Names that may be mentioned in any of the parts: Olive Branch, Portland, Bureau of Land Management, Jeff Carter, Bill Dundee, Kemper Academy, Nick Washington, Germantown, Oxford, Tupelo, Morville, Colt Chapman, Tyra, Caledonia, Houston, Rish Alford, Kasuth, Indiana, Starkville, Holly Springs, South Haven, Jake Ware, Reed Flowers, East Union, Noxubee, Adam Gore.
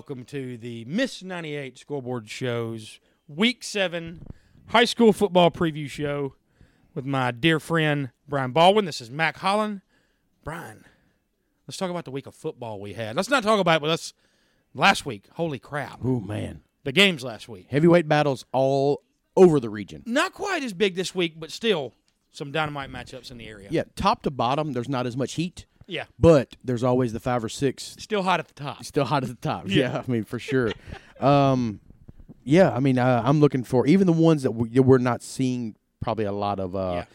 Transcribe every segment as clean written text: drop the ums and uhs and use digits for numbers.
welcome to the Miss 98 Scoreboard Show's Week 7 High School Football Preview Show with my dear friend, Brian Baldwin. This is Mac Holland. Brian, let's talk about the week of football we had. Let's not talk about it, but let's last week. Holy crap. Oh, man. The games last week. Heavyweight battles all over the region. Not quite as big this week, but still some dynamite matchups in the area. Yeah, top to bottom, there's not as much heat. Yeah. But there's always the 5 or 6. Still hot at the top. Still hot at the top. Yeah, I mean, for sure. I'm looking for even the ones that we're not seeing probably a lot of, I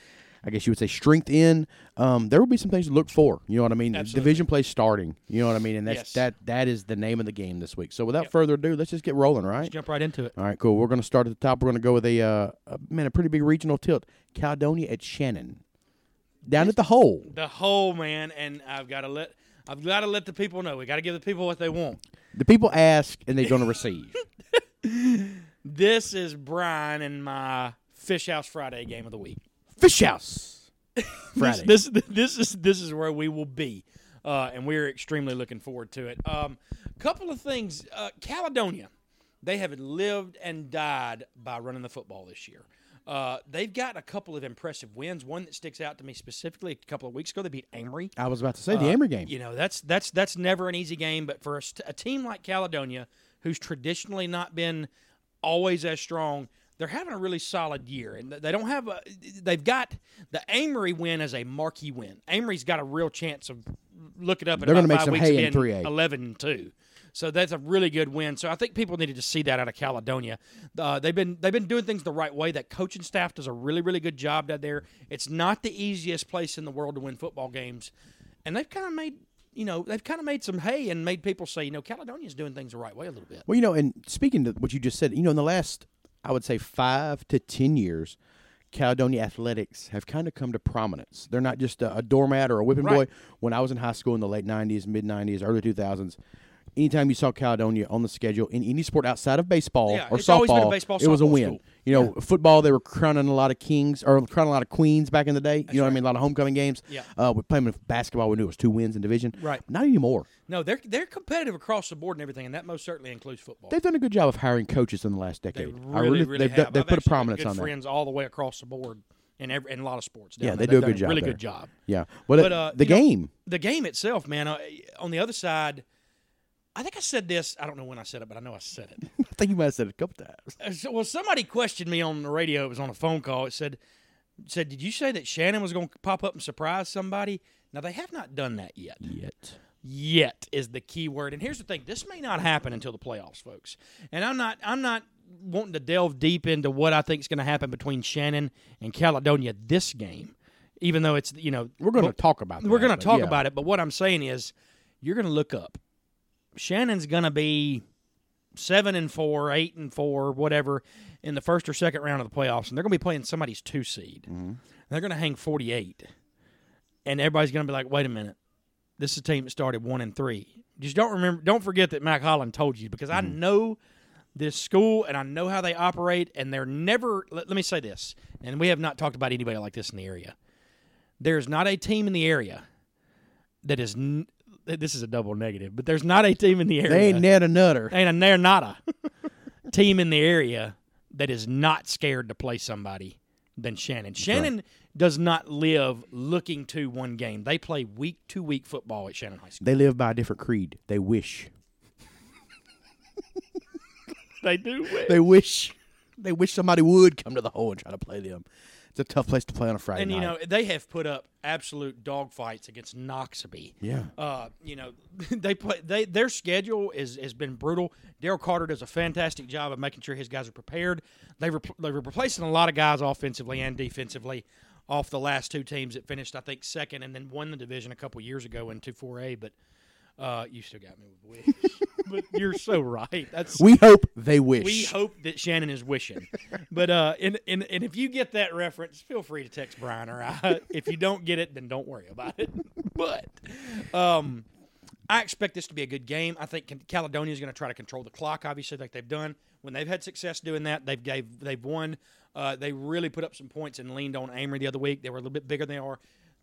guess you would say, strength in. There will be some things to look for. You know what I mean? Absolutely. Division play starting. You know what I mean? And that is the name of the game this week. So without further ado, let's just get rolling, right? Let's jump right into it. All right, cool. We're going to start at the top. We're going to go with a pretty big regional tilt. Caledonia at Shannon. Down at the hole. The hole, man, and I've got to let the people know. We got to give the people what they want. The people ask, and they're going to receive. This is Brian and my Fish House Friday game of the week. Fish House Friday. This is where we will be, and we're extremely looking forward to it. Couple of things. Caledonia, they have lived and died by running the football this year. They've got a couple of impressive wins. One that sticks out to me specifically a couple of weeks ago, they beat Amory. I was about to say the Amory game. You know, that's never an easy game, but for a team like Caledonia, who's traditionally not been always as strong, they're having a really solid year. And they don't have they've got the Amory win as a marquee win. Amory's got a real chance of look it up. They're going to make some hay in 3A. 11-2. So that's a really good win. So I think people needed to see that out of Caledonia. They've been doing things the right way. That coaching staff does a really, really good job down there. It's not the easiest place in the world to win football games, and they've kind of made some hay and made people say, Caledonia's doing things the right way a little bit. Well, and speaking to what you just said, in the last, I would say 5 to 10 years, Caledonia athletics have kind of come to prominence. They're not just a doormat or a whipping boy. When I was in high school in the late 90s, mid 90s, early 2000s. Anytime you saw Caledonia on the schedule in any sport outside of baseball or softball, it was a win. School. Football, they were crowning a lot of kings or crowning a lot of queens back in the day. That's what I mean? A lot of homecoming games. Yeah. We played them in basketball. We knew it was 2 wins in division. Right. Not anymore. No, they're competitive across the board and everything, and that most certainly includes football. They've done a good job of hiring coaches in the last decade. They really have. They've put a prominence on that. Good friends all the way across the board. In a lot of sports. Yeah, they do a good job. Really good job. Yeah. But the game. The game itself, man, on the other side, I think I said this. I don't know when I said it, but I know I said it. I think you might have said it a couple times. Well, somebody questioned me on the radio. It was on a phone call. It said, did you say that Shannon was going to pop up and surprise somebody? Now, they have not done that yet. Yet is the key word. And here's the thing. This may not happen until the playoffs, folks. And I'm not wanting to delve deep into what I think is going to happen between Shannon and Caledonia this game, even though it's, We're going to talk about that. We're going to talk about it. But what I'm saying is you're going to look up. Shannon's going to be 7-4, 8-4, whatever, in the first or second round of the playoffs, and they're going to be playing somebody's 2 seed. Mm-hmm. And they're going to hang 48, and everybody's going to be like, "Wait a minute, this is a team that started 1-3." Just don't forget that Mac Holland told you, because I know this school and I know how they operate, and they're never. Let me say this, and we have not talked about anybody like this in the area. There's not a team in the area that is. This is a double negative, but there's not a team in the area. They ain't net a nutter. Team in the area that is not scared to play somebody than Shannon. That's Shannon does not live looking to one game. They play week-to-week football at Shannon High School. They live by a different creed. They wish. They do wish. They wish somebody would come to the hole and try to play them. It's a tough place to play on a Friday night. And, they have put up absolute dogfights against Noxubee. Yeah. Their schedule has been brutal. Darryl Carter does a fantastic job of making sure his guys are prepared. They were replacing a lot of guys offensively and defensively off the last 2 teams that finished, I think, second and then won the division a couple years ago into 4A. But you still got me with wish. But you're so right. We hope they wish. We hope that Shannon is wishing. But and if you get that reference, feel free to text Brian or I. If you don't get it, then don't worry about it. But I expect this to be a good game. I think Caledonia is going to try to control the clock, obviously, like they've done. When they've had success doing that, they've won. They really put up some points and leaned on Amory the other week. They were a little bit bigger than they are.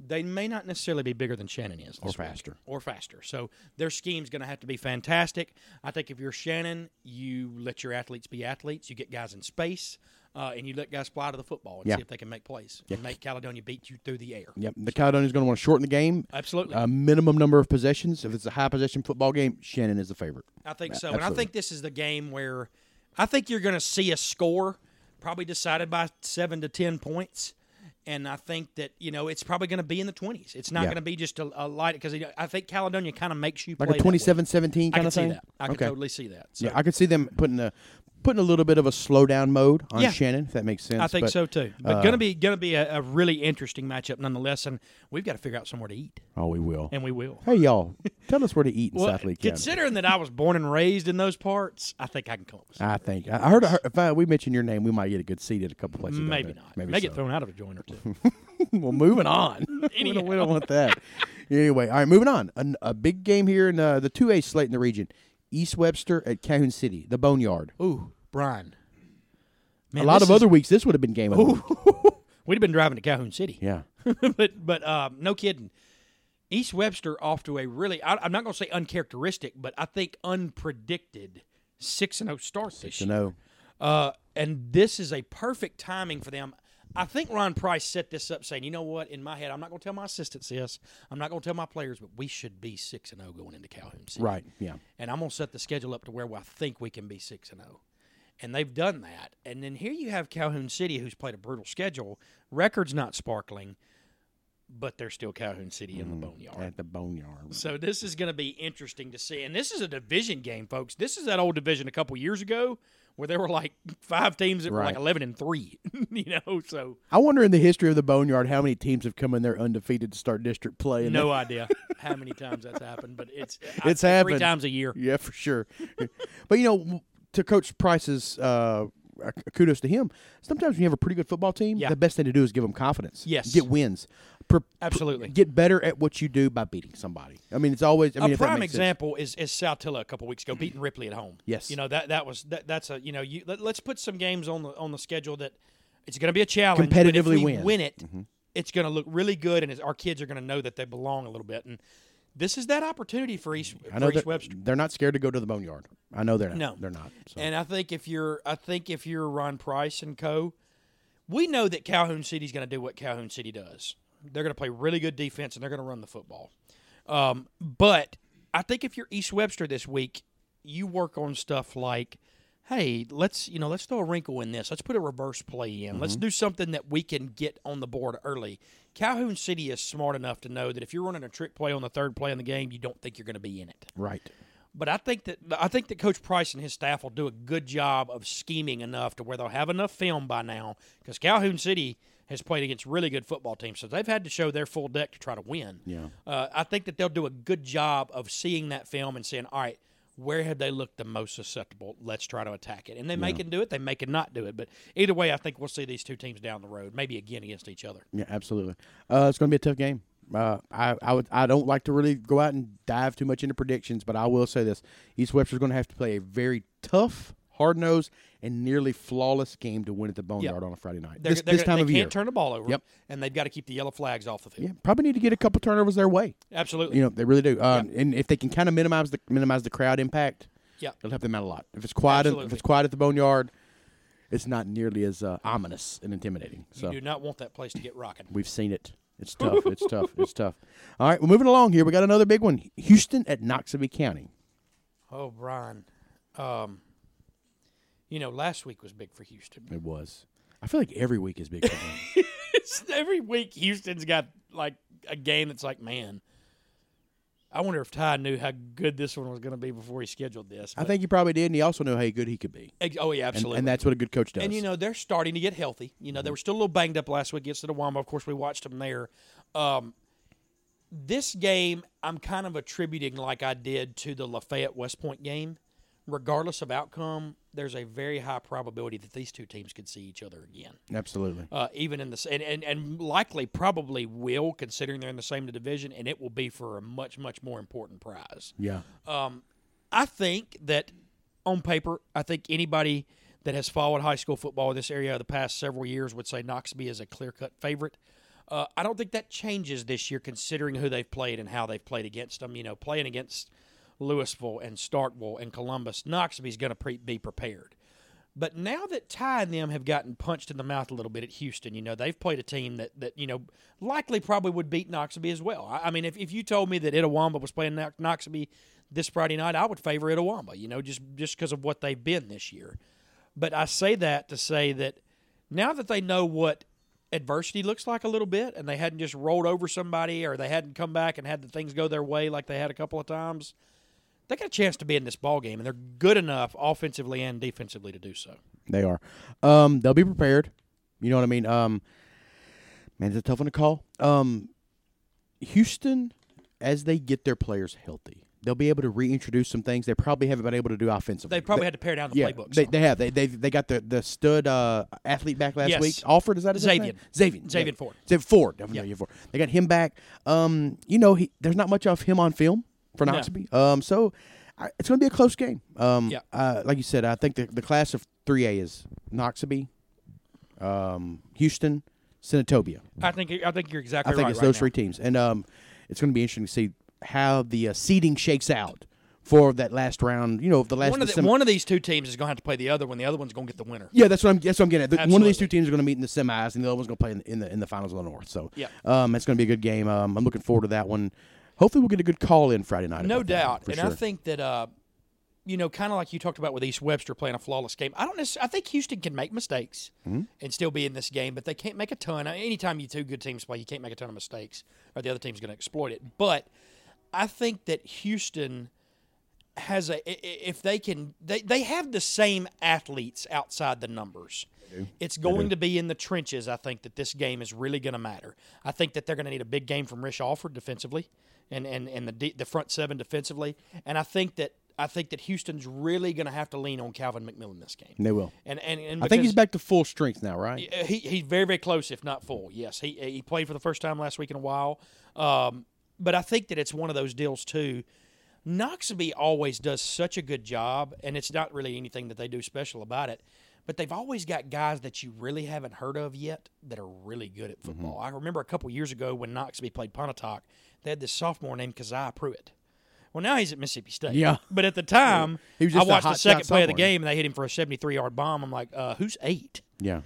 they may not necessarily be bigger than Shannon is. Or faster. Or faster. So their scheme's going to have to be fantastic. I think if you're Shannon, you let your athletes be athletes. You get guys in space, and you let guys fly to the football and see if they can make plays and make Caledonia beat you through the air. Yep. The Caledonia's going to want to shorten the game. Absolutely. A minimum number of possessions. If it's a high-possession football game, Shannon is the favorite. I think so. Absolutely. And I think this is the game where I think you're going to see a score probably decided by 7 to 10 points. And I think that, you know, it's probably going to be in the 20s. It's not going to be just a light, because I think Caledonia kind of makes you like play. Like a 27-17 kind of thing? I can totally see that. So. Yeah, I could see them putting a little bit of a slow-down mode on Shannon, if that makes sense. I think so, too. But going to be a really interesting matchup nonetheless, and we've got to figure out somewhere to eat. Oh, we will. And we will. Hey, y'all, tell us where to eat in South Lee County. Considering that I was born and raised in those parts, I think I can come. I heard if we mention your name, we might get a good seat at a couple places. Maybe not. Maybe get thrown out of a joint or two. Well, moving on. We don't want that. Anyway, all right, moving on. A big game here in the 2A slate in the region. East Webster at Calhoun City, the Boneyard. Ooh, Brian. Man, a lot of other weeks, this would have been game over. We'd have been driving to Calhoun City. Yeah. but no kidding. East Webster off to a really, I'm not going to say uncharacteristic, but I think unpredicted 6-0 start this year. 6-0. And this is a perfect timing for them. I think Ron Price set this up saying, you know what, in my head, I'm not going to tell my assistants this. I'm not going to tell my players, but we should be 6-0 going into Calhoun City. Right, yeah. And I'm going to set the schedule up to where I think we can be 6-0. And they've done that. And then here you have Calhoun City, who's played a brutal schedule. Record's not sparkling, but they're still Calhoun City in the Boneyard. At the Boneyard. So this is going to be interesting to see. And this is a division game, folks. This is that old division a couple years ago, where there were like 5 teams that were like 11-3, you know. So I wonder in the history of the Boneyard how many teams have come in there undefeated to start district play. No idea how many times that's happened, but it's happened 3 times a year. Yeah, for sure. But you know, to Coach Price's kudos to him. Sometimes when you have a pretty good football team, the best thing to do is give them confidence. Yes, get wins. Absolutely, get better at what you do by beating somebody. I mean, it's always a prime example is Saltillo a couple weeks ago beating Ripley at home. Yes, you know let's put some games on the schedule that it's going to be a challenge. Competitively but if we win it. Mm-hmm. It's going to look really good, and our kids are going to know that they belong a little bit. And this is that opportunity for East Webster. They're not scared to go to the Boneyard. I know they're not. No, they're not. So. And I think if you're Ron Price and co, we know that Calhoun City's going to do what Calhoun City does. They're going to play really good defense, and they're going to run the football. But I think if you're East Webster this week, you work on stuff like, hey, let's throw a wrinkle in this. Let's put a reverse play in. Mm-hmm. Let's do something that we can get on the board early. Calhoun City is smart enough to know that if you're running a trick play on the third play in the game, you don't think you're going to be in it. Right. But I think that Coach Price and his staff will do a good job of scheming enough to where they'll have enough film by now, because Calhoun City has played against really good football teams, so they've had to show their full deck to try to win. Yeah. I think that they'll do a good job of seeing that film and saying, all right, where have they looked the most susceptible? Let's try to attack it. And they may can do it, they may can not do it. But either way, I think we'll see these two teams down the road, maybe again against each other. Yeah, absolutely. It's going to be a tough game. I don't like to really go out and dive too much into predictions, but I will say this. East Webster's going to have to play a very tough, hard-nosed, and nearly flawless game to win at the Boneyard on a Friday night. This time of year. They can't turn the ball over, and they've got to keep the yellow flags off the field. Yeah, probably need to get a couple turnovers their way. Absolutely. You know, they really do. And if they can kind of minimize the crowd impact, it'll help them out a lot. If it's quiet at the Boneyard, it's not nearly as ominous and intimidating. So. You do not want that place to get rocking. We've seen it. It's tough. It's tough. It's tough. All right, we're moving along here. We got another big one. Houston at Noxubee County. Oh, Brian. You know, last week was big for Houston. It was. I feel like every week is big for them. Every week Houston's got, like, a game that's like, man, I wonder if Ty knew how good this one was going to be before he scheduled this. I think he probably did, and he also knew how good he could be. Oh, yeah, absolutely. And that's what a good coach does. And, you know, they're starting to get healthy. You know, they were still a little banged up last week against Itawamba. Of course, we watched them there. This game I'm kind of attributing like I did to the Lafayette-West Point game. Regardless of outcome, there's a very high probability that these two teams could see each other again. Absolutely. Even in the and likely probably will, considering they're in the same division, and it will be for a much, much more important prize. Yeah. I think that on paper, I think anybody that has followed high school football in this area the past several years would say Noxubee is a clear-cut favorite. I don't think that changes this year, considering who they've played and how they've played against them. You know, playing against Louisville and Starkville and Columbus, Noxubee's going to be prepared. But now that Ty and them have gotten punched in the mouth a little bit at Houston, you know, they've played a team that you know, likely probably would beat Noxubee as well. I mean, if you told me that Itawamba was playing Noxubee this Friday night, I would favor Itawamba, you know, just because of what they've been this year. But I say that to say that now that they know what adversity looks like a little bit, and they hadn't just rolled over somebody, or they hadn't come back and had the things go their way like they had a couple of times, they got a chance to be in this ballgame, and they're good enough offensively and defensively to do so. They are. They'll be prepared. You know what I mean? Man, it's a tough one to call. Houston, as they get their players healthy, they'll be able to reintroduce some things they probably haven't been able to do offensively. They probably had to pare down the playbooks. They have. They got the stud athlete back last week. Alford, is that his name? Zavian Ford. Ford. They got him back. You know, there's not much of him on film for Noxubee. No. So it's going to be a close game. Like you said, I think the class of 3A is Noxubee, Houston, Senatobia. I think you're exactly right. I think it's those three teams. And it's going to be interesting to see how the seeding shakes out for that last round. You know, the last one of these two teams is going to have to play the other one. The other one's going to get the winner. Yeah, that's what I'm getting at. One of these two teams are going to meet in the semis, and the other one's going to play in the finals of the North. So, it's going to be a good game. I'm looking forward to that one. Hopefully, we'll get a good call in Friday night. No doubt, and sure. I think that you know, kind of like you talked about with East Webster playing a flawless game. I think Houston can make mistakes and still be in this game, but they can't make a ton. Anytime you two good teams play, you can't make a ton of mistakes, or the other team's going to exploit it. But I think that Houston has they have the same athletes outside the numbers. It's going to be in the trenches, I think, that this game is really going to matter. I think that they're going to need a big game from Rish Alford defensively and the front seven defensively. And I think that Houston's really going to have to lean on Calvin McMillan this game. They will. And I think he's back to full strength now, right? He's very, very close, if not full. Yes, he played for the first time last week in a while. But I think that it's one of those deals, too. Noxubee always does such a good job, and it's not really anything that they do special about it, but they've always got guys that you really haven't heard of yet that are really good at football. Mm-hmm. I remember a couple years ago when Noxubee played Pontotoc, they had this sophomore named Kaziah Pruitt. Well, now he's at Mississippi State. Yeah. But at the time, he was just I watched the second play of the game, and they hit him for a 73-yard bomb. I'm like, who's 8? Yeah.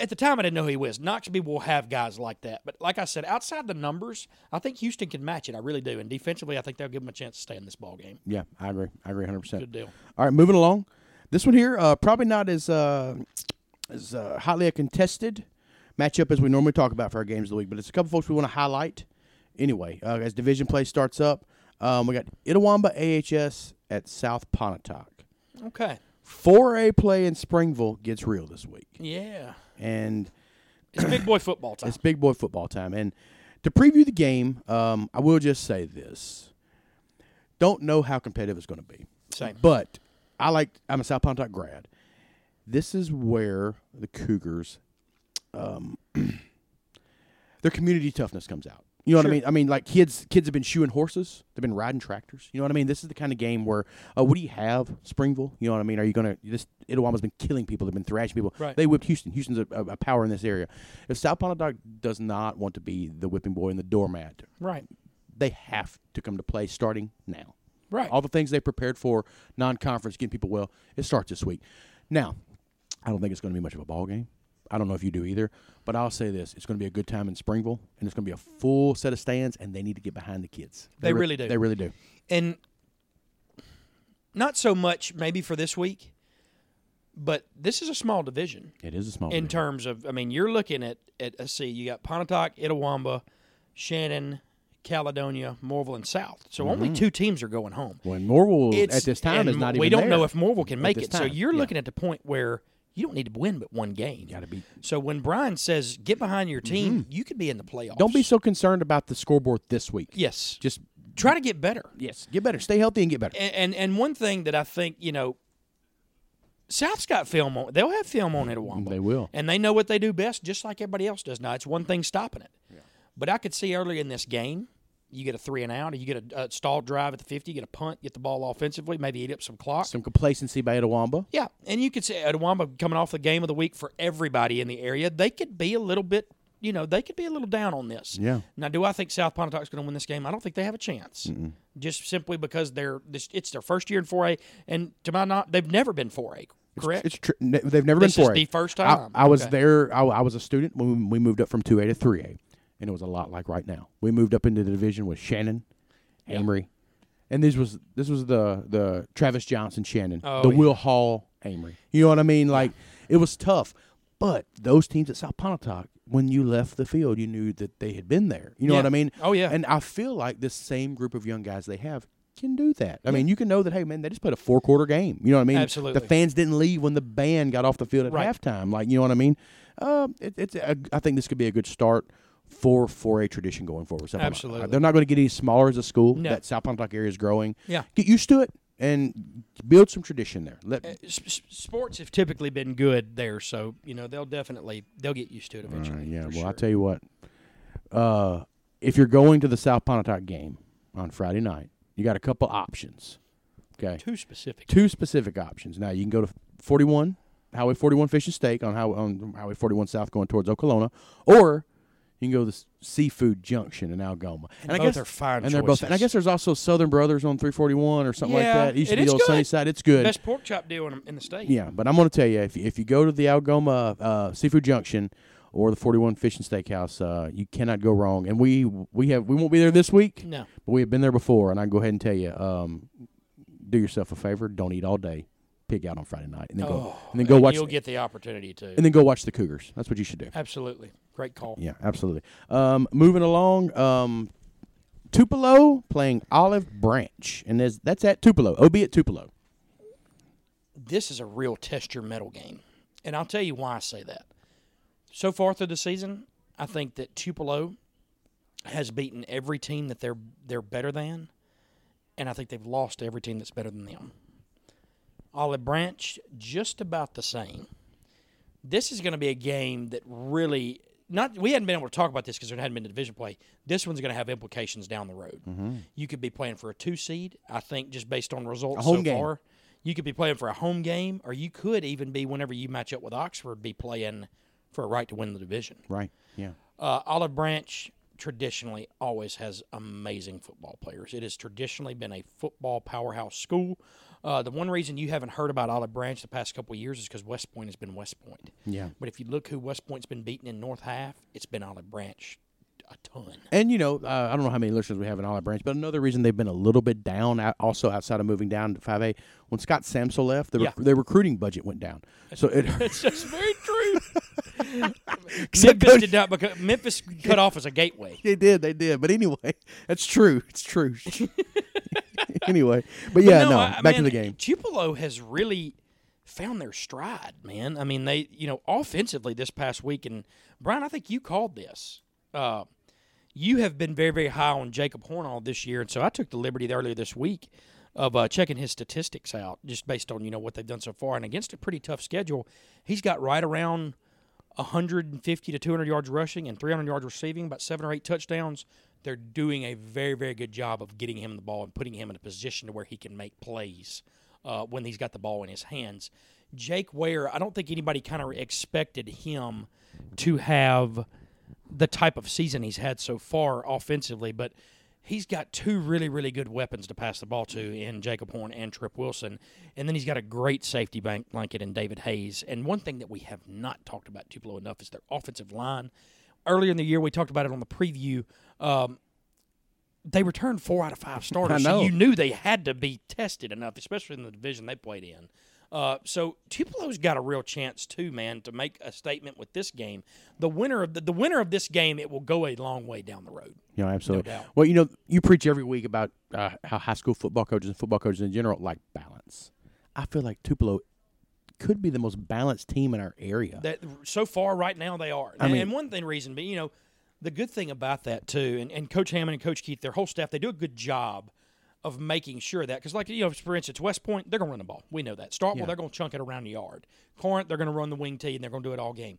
At the time, I didn't know who he was. Noxubee will have guys like that. But like I said, outside the numbers, I think Houston can match it. I really do. And defensively, I think they'll give them a chance to stay in this ballgame. Yeah, I agree 100%. Good deal. All right, moving along. This one here, probably not as hotly a contested matchup as we normally talk about for our games of the week. But it's a couple folks we want to highlight anyway. As division play starts up, we got Itawamba AHS at South Pontotoc. Okay. 4A play in Springville gets real this week. Yeah. And it's big boy football time. And to preview the game, I will just say this. Don't know how competitive it's going to be. Same. But I'm a South Pontotoc grad. This is where the Cougars, their community toughness comes out. You know what I mean? I mean, like, kids have been shoeing horses. They've been riding tractors. You know what I mean? This is the kind of game where, what do you have, Springville? You know what I mean? Are you going to – Itawamba's been killing people. They've been thrashing people. Right. They whipped Houston. Houston's a power in this area. If South Pontotoc does not want to be the whipping boy and the doormat, right, they have to come to play starting now. Right. All the things they prepared for, non-conference, getting people well, it starts this week. Now, I don't think it's going to be much of a ball game. I don't know if you do either, but I'll say this. It's going to be a good time in Springville, and it's going to be a full set of stands, and they need to get behind the kids. They really do. They really do. And not so much maybe for this week, but this is a small division. It is a small division. In terms of, I mean, you're looking at let's see, you got Pontotoc, Itawamba, Shannon, Caledonia, Morville, and South. So only two teams are going home. Well, Morville at this time is not even there. We don't know if Morville can make it. So you're looking at the point where – you don't need to win but one game. You gotta be. So when Brian says get behind your team, you could be in the playoffs. Don't be so concerned about the scoreboard this week. Yes. Just try to get better. Yes. Get better. Stay healthy and get better. And one thing that I think, you know, South's got film on. They'll have film on Itawamba. They will. And they know what they do best just like everybody else does now. It's one thing stopping it. Yeah. But I could see earlier in this game, you get a 3-and-out, or you get a stalled drive at the 50, you get a punt, get the ball offensively, maybe eat up some clock. Some complacency by Itawamba. Yeah, and you could say Itawamba coming off the game of the week for everybody in the area, they could be a little bit you know, they could be a little down on this. Yeah. Now, do I think South Pontotoc's going to win this game? I don't think they have a chance. Mm-mm. Just simply because it's their first year in 4A, and to my knowledge, they've never been 4A. Correct. They've never been 4A. This is the first time. I was there. I was a student when we moved up from 2A to 3A, and it was a lot like right now. We moved up into the division with Shannon, Amory, and this was the Travis Johnson Shannon, Will Hall Amory. You know what I mean? Like it was tough, but those teams at South Pontotoc, when you left the field, you knew that they had been there. You know what I mean? Oh, yeah. And I feel like this same group of young guys they have can do that. I mean, you can know that, hey, man, they just played a four-quarter game. You know what I mean? Absolutely. The fans didn't leave when the band got off the field at halftime. Like, you know what I mean? I think this could be a good start for 4A tradition going forward. South Absolutely. Pontotoc. They're not going to get any smaller as a school. No. That South Pontotoc area is growing. Yeah. Get used to it and build some tradition there. Sports have typically been good there, so you know they'll get used to it eventually. I'll tell you what. If you're going to the South Pontotoc game on Friday night, you got a couple options. Okay, two specific options. Now you can go to 41 Highway 41 Fish and Steak on Highway 41 South going towards Oklahoma, or you can go to the Seafood Junction in Algoma. And I guess they're fine choices. And I guess there's also Southern Brothers on 341 or something like that. East Union, Sunnyside. It's good. Best pork chop deal in the state. Yeah, but I'm going to tell you, if you go to the Algoma Seafood Junction or the 41 Fish and Steakhouse, you cannot go wrong. And we won't be there this week. No. But we have been there before, and I can go ahead and tell you, do yourself a favor. Don't eat all day. Pig out on Friday night, and then go watch. You'll get the opportunity to, and then go watch the Cougars. That's what you should do. Absolutely, great call. Yeah, absolutely. Moving along, Tupelo playing Olive Branch, and that's at Tupelo. OB at Tupelo. This is a real test your metal game, and I'll tell you why I say that. So far through the season, I think that Tupelo has beaten every team that they're better than, and I think they've lost to every team that's better than them. Olive Branch, just about the same. This is going to be a game that really we hadn't been able to talk about this because there hadn't been a division play. This one's going to have implications down the road. Mm-hmm. You could be playing for a 2 seed, I think, just based on results so far. You could be playing for a home game, or you could even be, whenever you match up with Oxford, be playing for a right to win the division. Right, yeah. Olive Branch traditionally always has amazing football players. It has traditionally been a football powerhouse school. The one reason you haven't heard about Olive Branch the past couple of years is because West Point has been West Point. Yeah. But if you look who West Point's been beating in North Half, it's been Olive Branch a ton. And, you know, I don't know how many listeners we have in Olive Branch, but another reason they've been a little bit down, also outside of moving down to 5A, when Scott Samsel left, their recruiting budget went down. It's just very true. Memphis cut off as a gateway. They did. But anyway, that's true. It's true. Anyway, but yeah, back to the game. Tupelo has really found their stride, man. I mean, they, you know, offensively this past week, and Brian, I think you called this. You have been very, very high on Jacob Horn all this year, and so I took the liberty earlier this week of checking his statistics out just based on, you know, what they've done so far. And against a pretty tough schedule, he's got right around 150 to 200 yards rushing and 300 yards receiving, about 7 or 8 touchdowns. They're doing a very, very good job of getting him the ball and putting him in a position to where he can make plays when he's got the ball in his hands. Jake Ware, I don't think anybody kind of expected him to have the type of season he's had so far offensively, but he's got 2 really, really good weapons to pass the ball to in Jacob Horn and Trip Wilson, and then he's got a great safety blanket in David Hayes. And one thing that we have not talked about Tupelo enough is their offensive line. Earlier in the year, we talked about it on the preview. They returned 4 out of 5 starters, so you knew they had to be tested enough, especially in the division they played in. So Tupelo's got a real chance too, man, to make a statement with this game. The winner of this game, it will go a long way down the road. Yeah, absolutely. No doubt. Well, you know, you preach every week about how high school football coaches and football coaches in general like balance. I feel like Tupelo could be the most balanced team in our area. That, so far, right now, they are. And one thing reason, but, you know, the good thing about that, too, and Coach Hammond and Coach Keith, their whole staff, they do a good job of making sure that, because, like, you know, for instance, West Point, they're going to run the ball. We know that. Starkville, they're going to chunk it around the yard. Corinth, they're going to run the wing tee, and they're going to do it all game.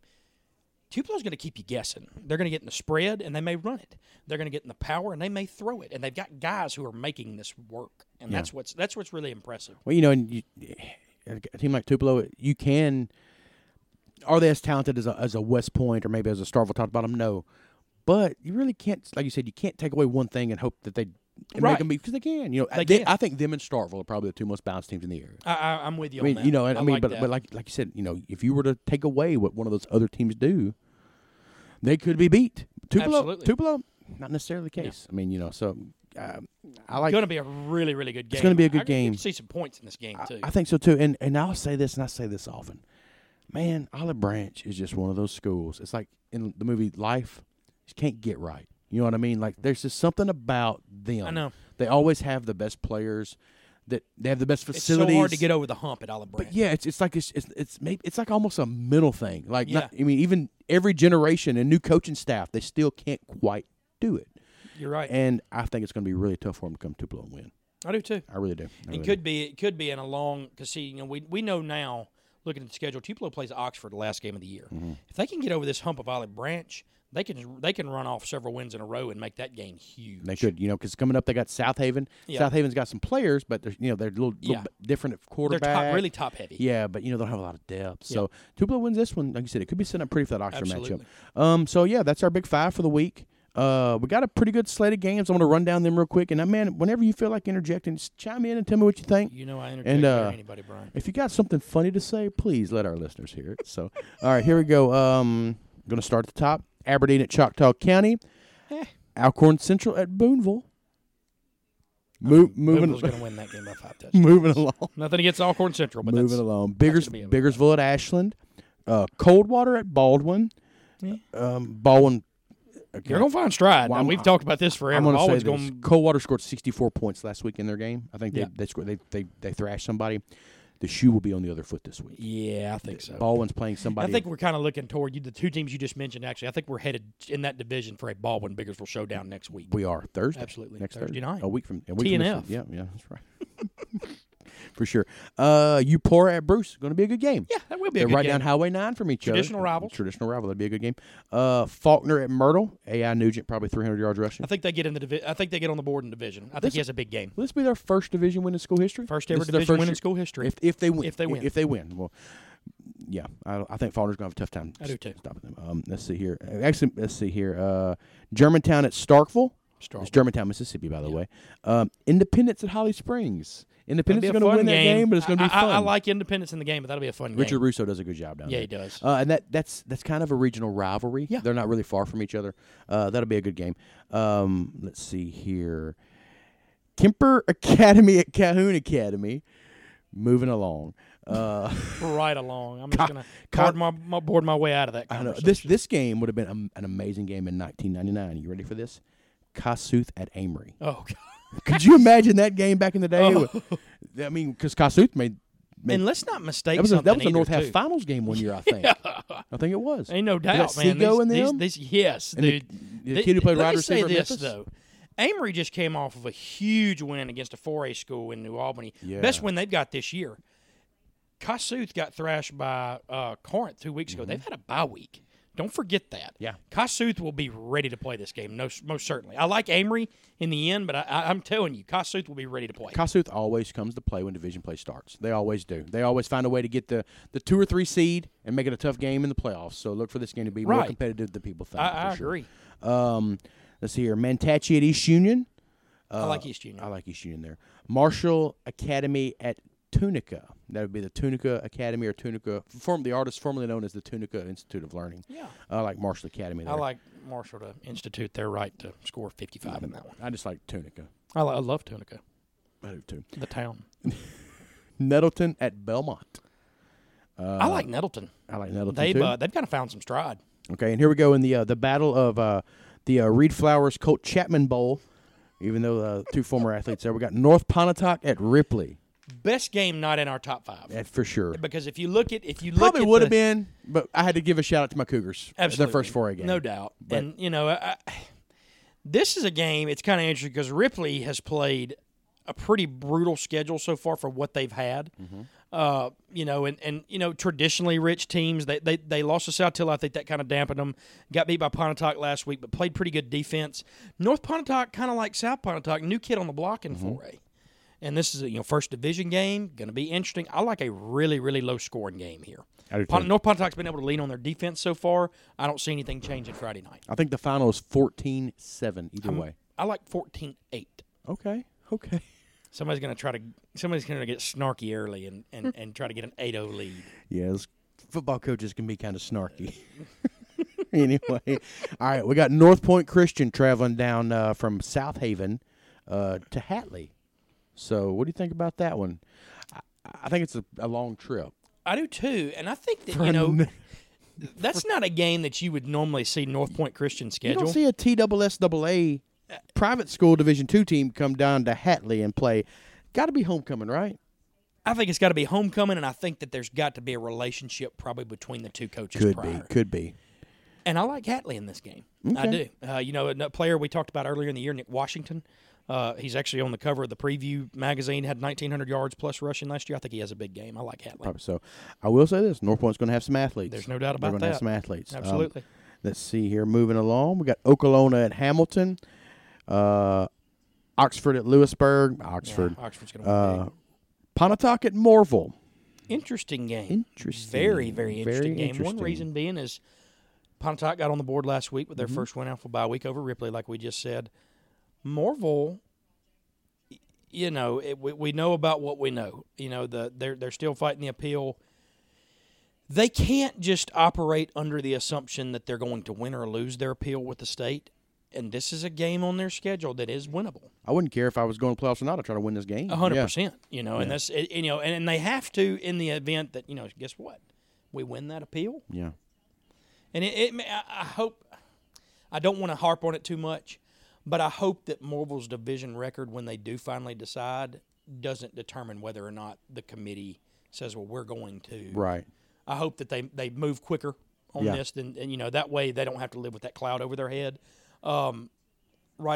Tupelo's going to keep you guessing. They're going to get in the spread, and they may run it. They're going to get in the power, and they may throw it. And they've got guys who are making this work, and that's what's really impressive. Well, you know, and a team like Tupelo, you can Are they as talented as a West Point or maybe as a Starkville talked about them? No. But you really can't, like you said, you can't take away one thing and hope that they can make them beat, because they can. You know, they can. I think them and Starkville are probably the two most balanced teams in the area. I'm with you on that. You know, I mean, like but like you said, you know, if you were to take away what one of those other teams do, they could be beat. Tupelo, not necessarily the case. No. I mean, you know, so I like. It's going to be a really, really good game. It's going to be a good game. You see some points in this game, too. I think so, too. And I'll say this, and I say this often. Man, Olive Branch is just one of those schools. It's like in the movie Life, you can't get right. You know what I mean? Like, there's just something about them. I know. They always have the best players. That they have the best facilities. It's so hard to get over the hump at Olive Branch. But yeah, it's like almost a mental thing. Like, yeah. Even every generation and new coaching staff, they still can't quite do it. You're right. And I think it's going to be really tough for them to come to Tupelo and win. I do too. I really do. It could be in a long, because see, you know, we know now, looking at the schedule, Tupelo plays Oxford the last game of the year. Mm-hmm. If they can get over this hump of Olive Branch, they can run off several wins in a row and make that game huge. They could, you know, because coming up they got South Haven. Yeah. South Haven's got some players, but they're a little bit different at quarterback. They're really top heavy. Yeah, but they don't have a lot of depth. Yeah. So Tupelo wins this one. Like you said, it could be setting up pretty for that Oxford matchup. So yeah, that's our Big Five for the week. We got a pretty good slate of games. I'm going to run down them real quick. And, man, whenever you feel like interjecting, just chime in and tell me what you think. You know I interject for anybody, Brian. If you got something funny to say, please let our listeners hear it. So, all right, here we go. I'm going to start at the top. Aberdeen at Choctaw County. Alcorn Central at Boonville. Boonville's going to win that game by 5 touchdowns. Moving along. Nothing against Alcorn Central, but moving along. Biggersville at Ashland. Coldwater at Baldwin. Yeah. Baldwin. Okay. You're going to find stride. Well, we've talked about this forever. I'm always going. Coldwater scored 64 points last week in their game. I think they thrashed somebody. The shoe will be on the other foot this week. Yeah, I think so. Baldwin's playing somebody. I think we're kind of looking toward the two teams you just mentioned, actually. I think we're headed in that division for a Baldwin-Biggersville showdown next week. We are. Thursday. Absolutely. Next Thursday night. A week from TNF. Yeah, that's right. For sure. Eupora at Bruce. Going to be a good game. Yeah, that will be a good game. They're right down Highway 9 from each other. Traditional rival. That'd be a good game. Faulkner at Myrtle. A.I. Nugent, probably 300 yards rushing. I think they get on the board in division. I think he has a big game. Will this be their first division win in school history? First ever division win in school history. If they win. Well, yeah. I think Faulkner's going to have a tough time. I do too. Stopping them. Let's see here. Actually, Germantown at Starkville. It's Germantown, Mississippi, by the way. Independence at Holly Springs. Independence is going to win that game, but it's going to be fun. I like Independence in the game, but that'll be a fun game. Richard Russo does a good job down there. Yeah, he does. And that's kind of a regional rivalry. Yeah. They're not really far from each other. That'll be a good game. Let's see here. Kemper Academy at Calhoun Academy. Moving along. Right along. I'm just going to board my way out of that conversation. I know. This game would have been an amazing game in 1999. You ready for this? Kasuth at Amory. Oh, God. Could you imagine that game back in the day? Oh. I mean, because Kasuth made. And let's not mistake something. That was a North Half Finals game one year, I think. Yeah. I think it was. Ain't no doubt, man. The kid who played wide receiver. Let me say this, though. Amory just came off of a huge win against a 4A school in New Albany. Yeah. Best win they've got this year. Kasuth got thrashed by Corinth 2 weeks ago. Mm-hmm. They've had a bye week. Don't forget that. Yeah. Kasuth will be ready to play this game, most certainly. I like Amory in the end, but I'm telling you, Kasuth will be ready to play. Kasuth always comes to play when division play starts. They always do. They always find a way to get the 2 or 3 seed and make it a tough game in the playoffs. So look for this game to be more competitive than people think. I agree. Sure. Let's see here. Mantachie at East Union. I like East Union. I like East Union there. Marshall Academy at Tunica. That would be the Tunica Academy or Tunica, the artist formerly known as the Tunica Institute of Learning. Yeah. I like Marshall Academy there. I like Marshall to institute their right to score 55 in that one. I just like Tunica. I love Tunica. I do too. The town. Nettleton at Belmont. I like Nettleton. They've they've kind of found some stride. Okay, and here we go in the battle of the Reed Flowers Colt Chapman Bowl, even though two former athletes there. We got North Pontotoc at Ripley. Best game not in our top 5. Yeah, for sure. Because if you look at probably would have been, but I had to give a shout out to my Cougars. Absolutely. Their first 4A game. No doubt. But, and, this is a game, it's kind of interesting because Ripley has played a pretty brutal schedule so far for what they've had. Mm-hmm. Traditionally rich teams, they lost to South Till. I think that kind of dampened them. Got beat by Pontotoc last week, but played pretty good defense. North Pontotoc, kind of like South Pontotoc, new kid on the block in 4A. and this is a first division game, going to be interesting. I like a really, really low-scoring game here. North Pontotoc's been able to lean on their defense so far. I don't see anything changing Friday night. I think the final is 14-7 either way. I like 14-8. Okay. Somebody's gonna get snarky early and try to get an 8-0 lead. Yes, football coaches can be kind of snarky. Anyway, all right, we got North Point Christian traveling down from South Haven to Hatley. So, what do you think about that one? I think it's a long trip. I do too, and I think that that's not a game that you would normally see North Point Christian schedule. You don't see a TSSAA private school Division II team come down to Hatley and play. Got to be homecoming, right? I think it's got to be homecoming, and I think that there's got to be a relationship probably between the two coaches. Could be. And I like Hatley in this game. Okay. I do. A player we talked about earlier in the year, Nick Washington, he's actually on the cover of the Preview magazine, had 1,900 yards plus rushing last year. I think he has a big game. I like Hatley. Probably so. I will say this, North Point's going to have some athletes. There's no doubt about that. They're going to have some athletes. Absolutely. Let's see here. Moving along, we got Oklahoma at Hamilton, Oxford at Lewisburg. Oxford's going to win. Pontotoc at Morville. Interesting game. Very, very interesting game. Interesting. One reason being is Pontotoc got on the board last week with their first win off a bye week over Ripley, like we just said. Morville, we know about what we know. They're still fighting the appeal. They can't just operate under the assumption that they're going to win or lose their appeal with the state, and this is a game on their schedule that is winnable. I wouldn't care if I was going to playoffs or not. I'd try to win this game. 100%. And that's and they have to in the event that guess what, we win that appeal. Yeah. And I hope – I don't want to harp on it too much, but I hope that Morville's division record when they do finally decide doesn't determine whether or not the committee says, well, we're going to. Right. I hope that they move quicker on this and that way they don't have to live with that cloud over their head, right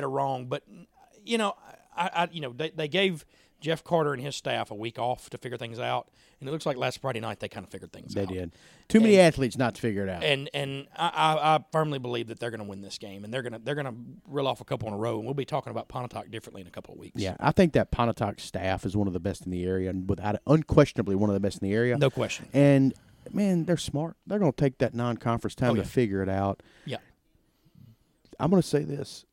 or wrong. But, they gave – Jeff Carter and his staff a week off to figure things out, and it looks like last Friday night they kind of figured things out. They did. Too many athletes not to figure it out. And I firmly believe that they're going to win this game, and they're going to reel off a couple in a row, and we'll be talking about Pontotoc differently in a couple of weeks. Yeah, I think that Pontotoc staff is one of the best in the area, and unquestionably one of the best in the area. No question. And, man, they're smart. They're going to take that non-conference time to figure it out. Yeah. I'm going to say this.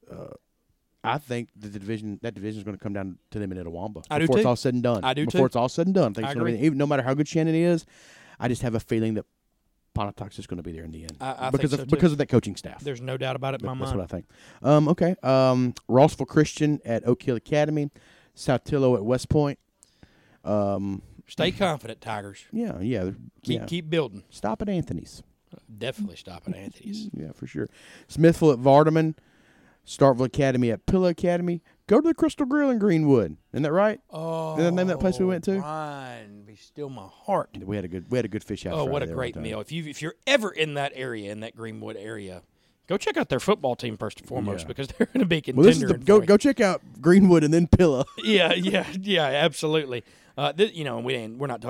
I think that division is going to come down to them in Itawamba. Before it's all said and done. Before it's all said and done. I agree. No matter how good Shannon is, I just have a feeling that Pontotoc is going to be there in the end. Because of that coaching staff. There's no doubt about it in my mind. That's what I think. Okay. Rossville Christian at Oak Hill Academy. South Tilo at West Point. Stay confident, Tigers. Yeah. Keep building. Stop at Anthony's. Definitely stop at Anthony's. Yeah, for sure. Smithville at Vardaman. Starkville Academy at Pillow Academy. Go to the Crystal Grill in Greenwood. Isn't that right? Oh, isn't that the name of that place we went to? Ryan, be still my heart. We had a good fish house. Oh, what a great meal! If you're ever in that area, in that Greenwood area, go check out their football team first and foremost because they're going to be contender. Go check out Greenwood and then Pillow. yeah, absolutely. We're not talking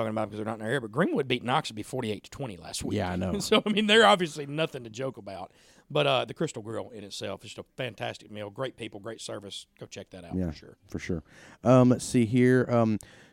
about it because they're not in our area, but Greenwood beat Noxubee 48-20 last week. Yeah, I know. So they're obviously nothing to joke about. But the Crystal Grill in itself is just a fantastic meal. Great people, great service. Go check that out for sure. Let's see here.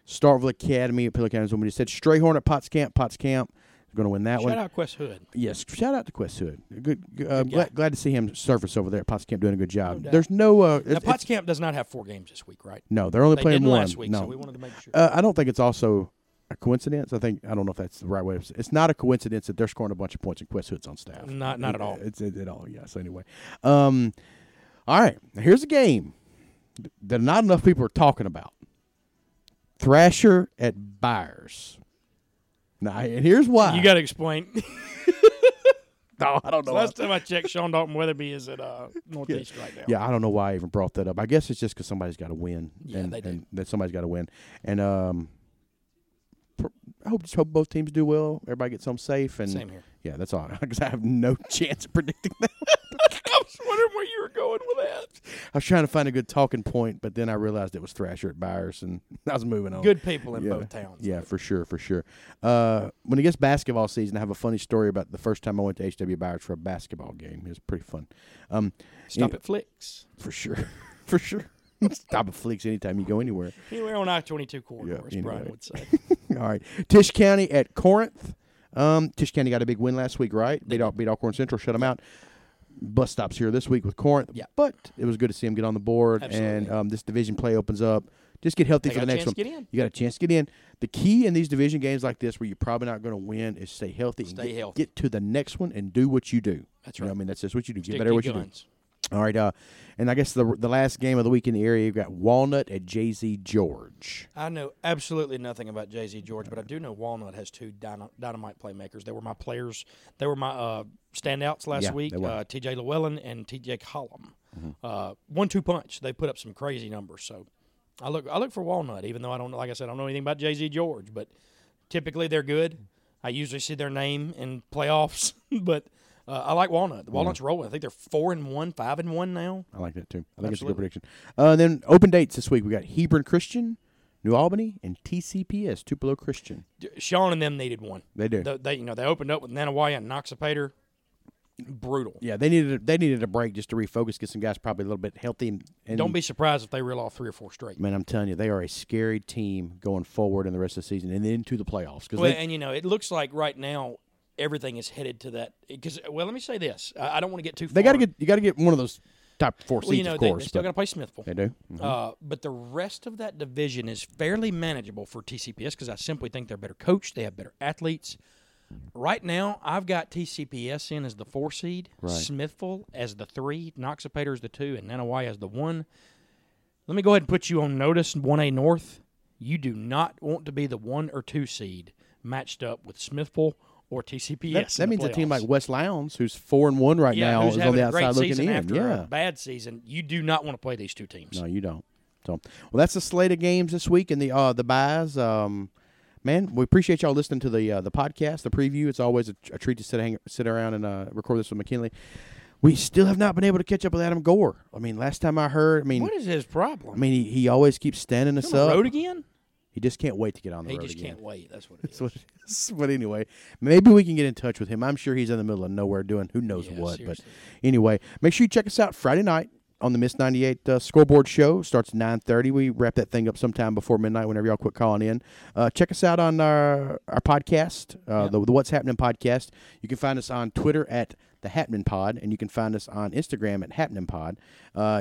Starkville Academy at Pillow Academy is what we just said. Strayhorn at Potts Camp. Potts Camp is going to win that one. Shout out Quest Hood. Yes, shout out to Quest Hood. Good glad to see him surface over there at Potts Camp doing a good job. No there's no Potts Camp does not have 4 games this week, right? No, they're only playing one last week, so we wanted to make sure. I don't think it's also a coincidence? I don't know if that's the right way. It's not a coincidence that they're scoring a bunch of points and Quest Hood's on staff. Not at all. It's at all. Yeah. So anyway, all right. Here's a game that not enough people are talking about. Thrasher at Byers. Now, and here's why. You got to explain. No, I don't know. Last time I checked, Sean Dalton Weatherby is at Northeast right now. Yeah, I don't know why I even brought that up. I guess it's just because somebody's got to win. Yeah, they do. And that somebody's got to win. And I hope both teams do well. Everybody gets home safe. And same here. Yeah, that's all. Because I have no chance of predicting that. I was wondering where you were going with that. I was trying to find a good talking point, but then I realized it was Thrasher at Byers, and I was moving on. Good people in both towns. Yeah, for sure. When it gets basketball season, I have a funny story about the first time I went to H.W. Byers for a basketball game. It was pretty fun. Stop at Flicks. For sure. Stop a flicks anytime you go anywhere. Anywhere on I-22 corridors, yeah, Brian would say. All right. Tisch County at Corinth. Tisch County got a big win last week, right? Beat Alcorn Central, shut them out. Bus stops here this week with Corinth. Yeah. But it was good to see them get on the board. Absolutely. And this division play opens up. Just get healthy for the next one. You got a chance to get in. The key in these division games like this where you're probably not going to win is stay healthy. Stay healthy. Get to the next one and do what you do. That's right. You know what I mean, that's just what you do. Get better at what you do. All right, and I guess the last game of the week in the area, you've got Walnut at Jay-Z George. I know absolutely nothing about Jay-Z George, but I do know Walnut has two dynamite playmakers. They were my players. They were my standouts last week, T.J. Llewellyn and T.J. Collum. Mm-hmm. 1-2 punch. They put up some crazy numbers. So I look for Walnut, even though I don't, like I said, I don't know anything about Jay-Z George, but typically they're good. I usually see their name in playoffs, but – I like Walnut. The Walnut's rolling. I think they're 4-1, 5-1 now. I like that too. I think Absolutely. It's a good prediction. Then open dates this week. We got Hebron Christian, New Albany, and TCPS Tupelo Christian. Sean and them needed one. They do. They opened up with Nanawaya and Noxubee. Brutal. Yeah, they needed a break just to refocus, get some guys probably a little bit healthy. And don't be surprised if they reel off 3 or 4 straight. Man, I'm telling you, they are a scary team going forward in the rest of the season and into the playoffs. It looks like right now. Everything is headed to that. Let me say this. I don't want to get too far. You got to get one of those top 4 seeds, of course. They still got to play Smithville. They do. Mm-hmm. But the rest of that division is fairly manageable for TCPS because I simply think they're better coached. They have better athletes. Right now, I've got TCPS in as the 4 seed, right. Smithville as the 3, Noxupater as the 2, and Nanawai as the 1. Let me go ahead and put you on notice, 1A North. You do not want to be the 1 or 2 seed matched up with Smithville or TCPS. That means playoffs. A team like West Lowndes, who's 4-1 right now, is on the outside looking in. After a bad season, you do not want to play these two teams. No, you don't. So, that's the slate of games this week and the buys. Man, we appreciate y'all listening to the podcast, the preview. It's always a treat to sit around and record this with McKinley. We still have not been able to catch up with Adam Gore. I mean, last time I heard, what is his problem? I mean, he always keeps standing us up. On the road again? He just can't wait to get on the road again. He just can't wait. That's what it is. But anyway, maybe we can get in touch with him. I'm sure he's in the middle of nowhere doing who knows what. Seriously. But anyway, make sure you check us out Friday night on the Miss 98 Scoreboard Show. Starts at 9:30. We wrap that thing up sometime before midnight whenever y'all quit calling in. Check us out on our podcast, the What's Happening podcast. You can find us on Twitter at The Happening Pod, and you can find us on Instagram at Happening Pod.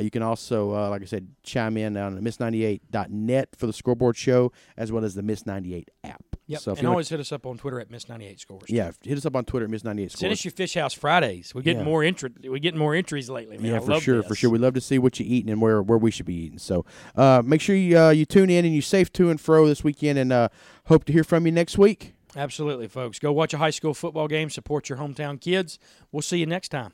You can also, like I said, chime in on miss98.net for the Scoreboard Show, as well as the Miss 98 app. Yep, so hit us up on Twitter at Miss 98 Scores. Yeah, hit us up on Twitter at Miss 98 Scores. Send us your Fish House Fridays. We're getting more entries lately, man. Yeah, for sure. We love to see what you're eating and where we should be eating. So make sure you tune in and you're safe to and fro this weekend, and hope to hear from you next week. Absolutely, folks. Go watch a high school football game. Support your hometown kids. We'll see you next time.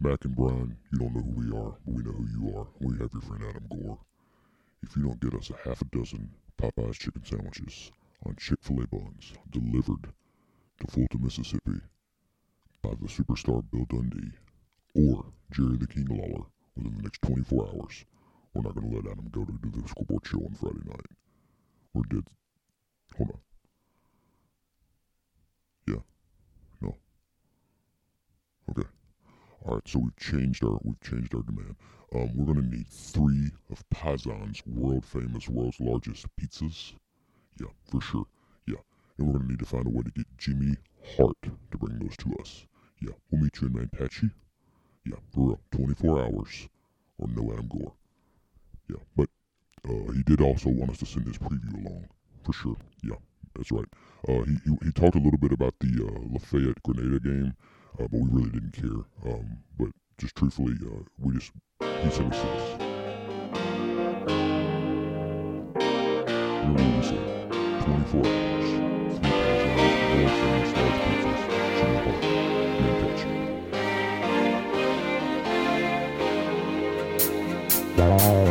Mac and Brian, you don't know who we are, but we know who you are. We have your friend Adam Gore. If you don't get us a half a dozen Popeye's chicken sandwiches on Chick-fil-A buns delivered to Fulton, Mississippi by the superstar Bill Dundee or Jerry the King Lawler within the next 24 hours, we're not going to let Adam go to do the Scoreboard Show on Friday night. We're dead. Hold on. Yeah. No. Okay. All right. So we've changed our demand. We're gonna need 3 of Paisan's world's largest pizzas. Yeah, for sure. Yeah, and we're gonna need to find a way to get Jimmy Hart to bring those to us. Yeah, we'll meet you in Mantachi. Yeah, for real. 24 hours or no Adam Gore. Yeah, but he did also want us to send his preview along. For sure, yeah, that's right. He talked a little bit about the Lafayette-Grenada game, but we really didn't care. But just truthfully, he sent us this. Remember what we said, 24 hours, 3 pounds, large pizzas, Jimmy Hart, Mantachi.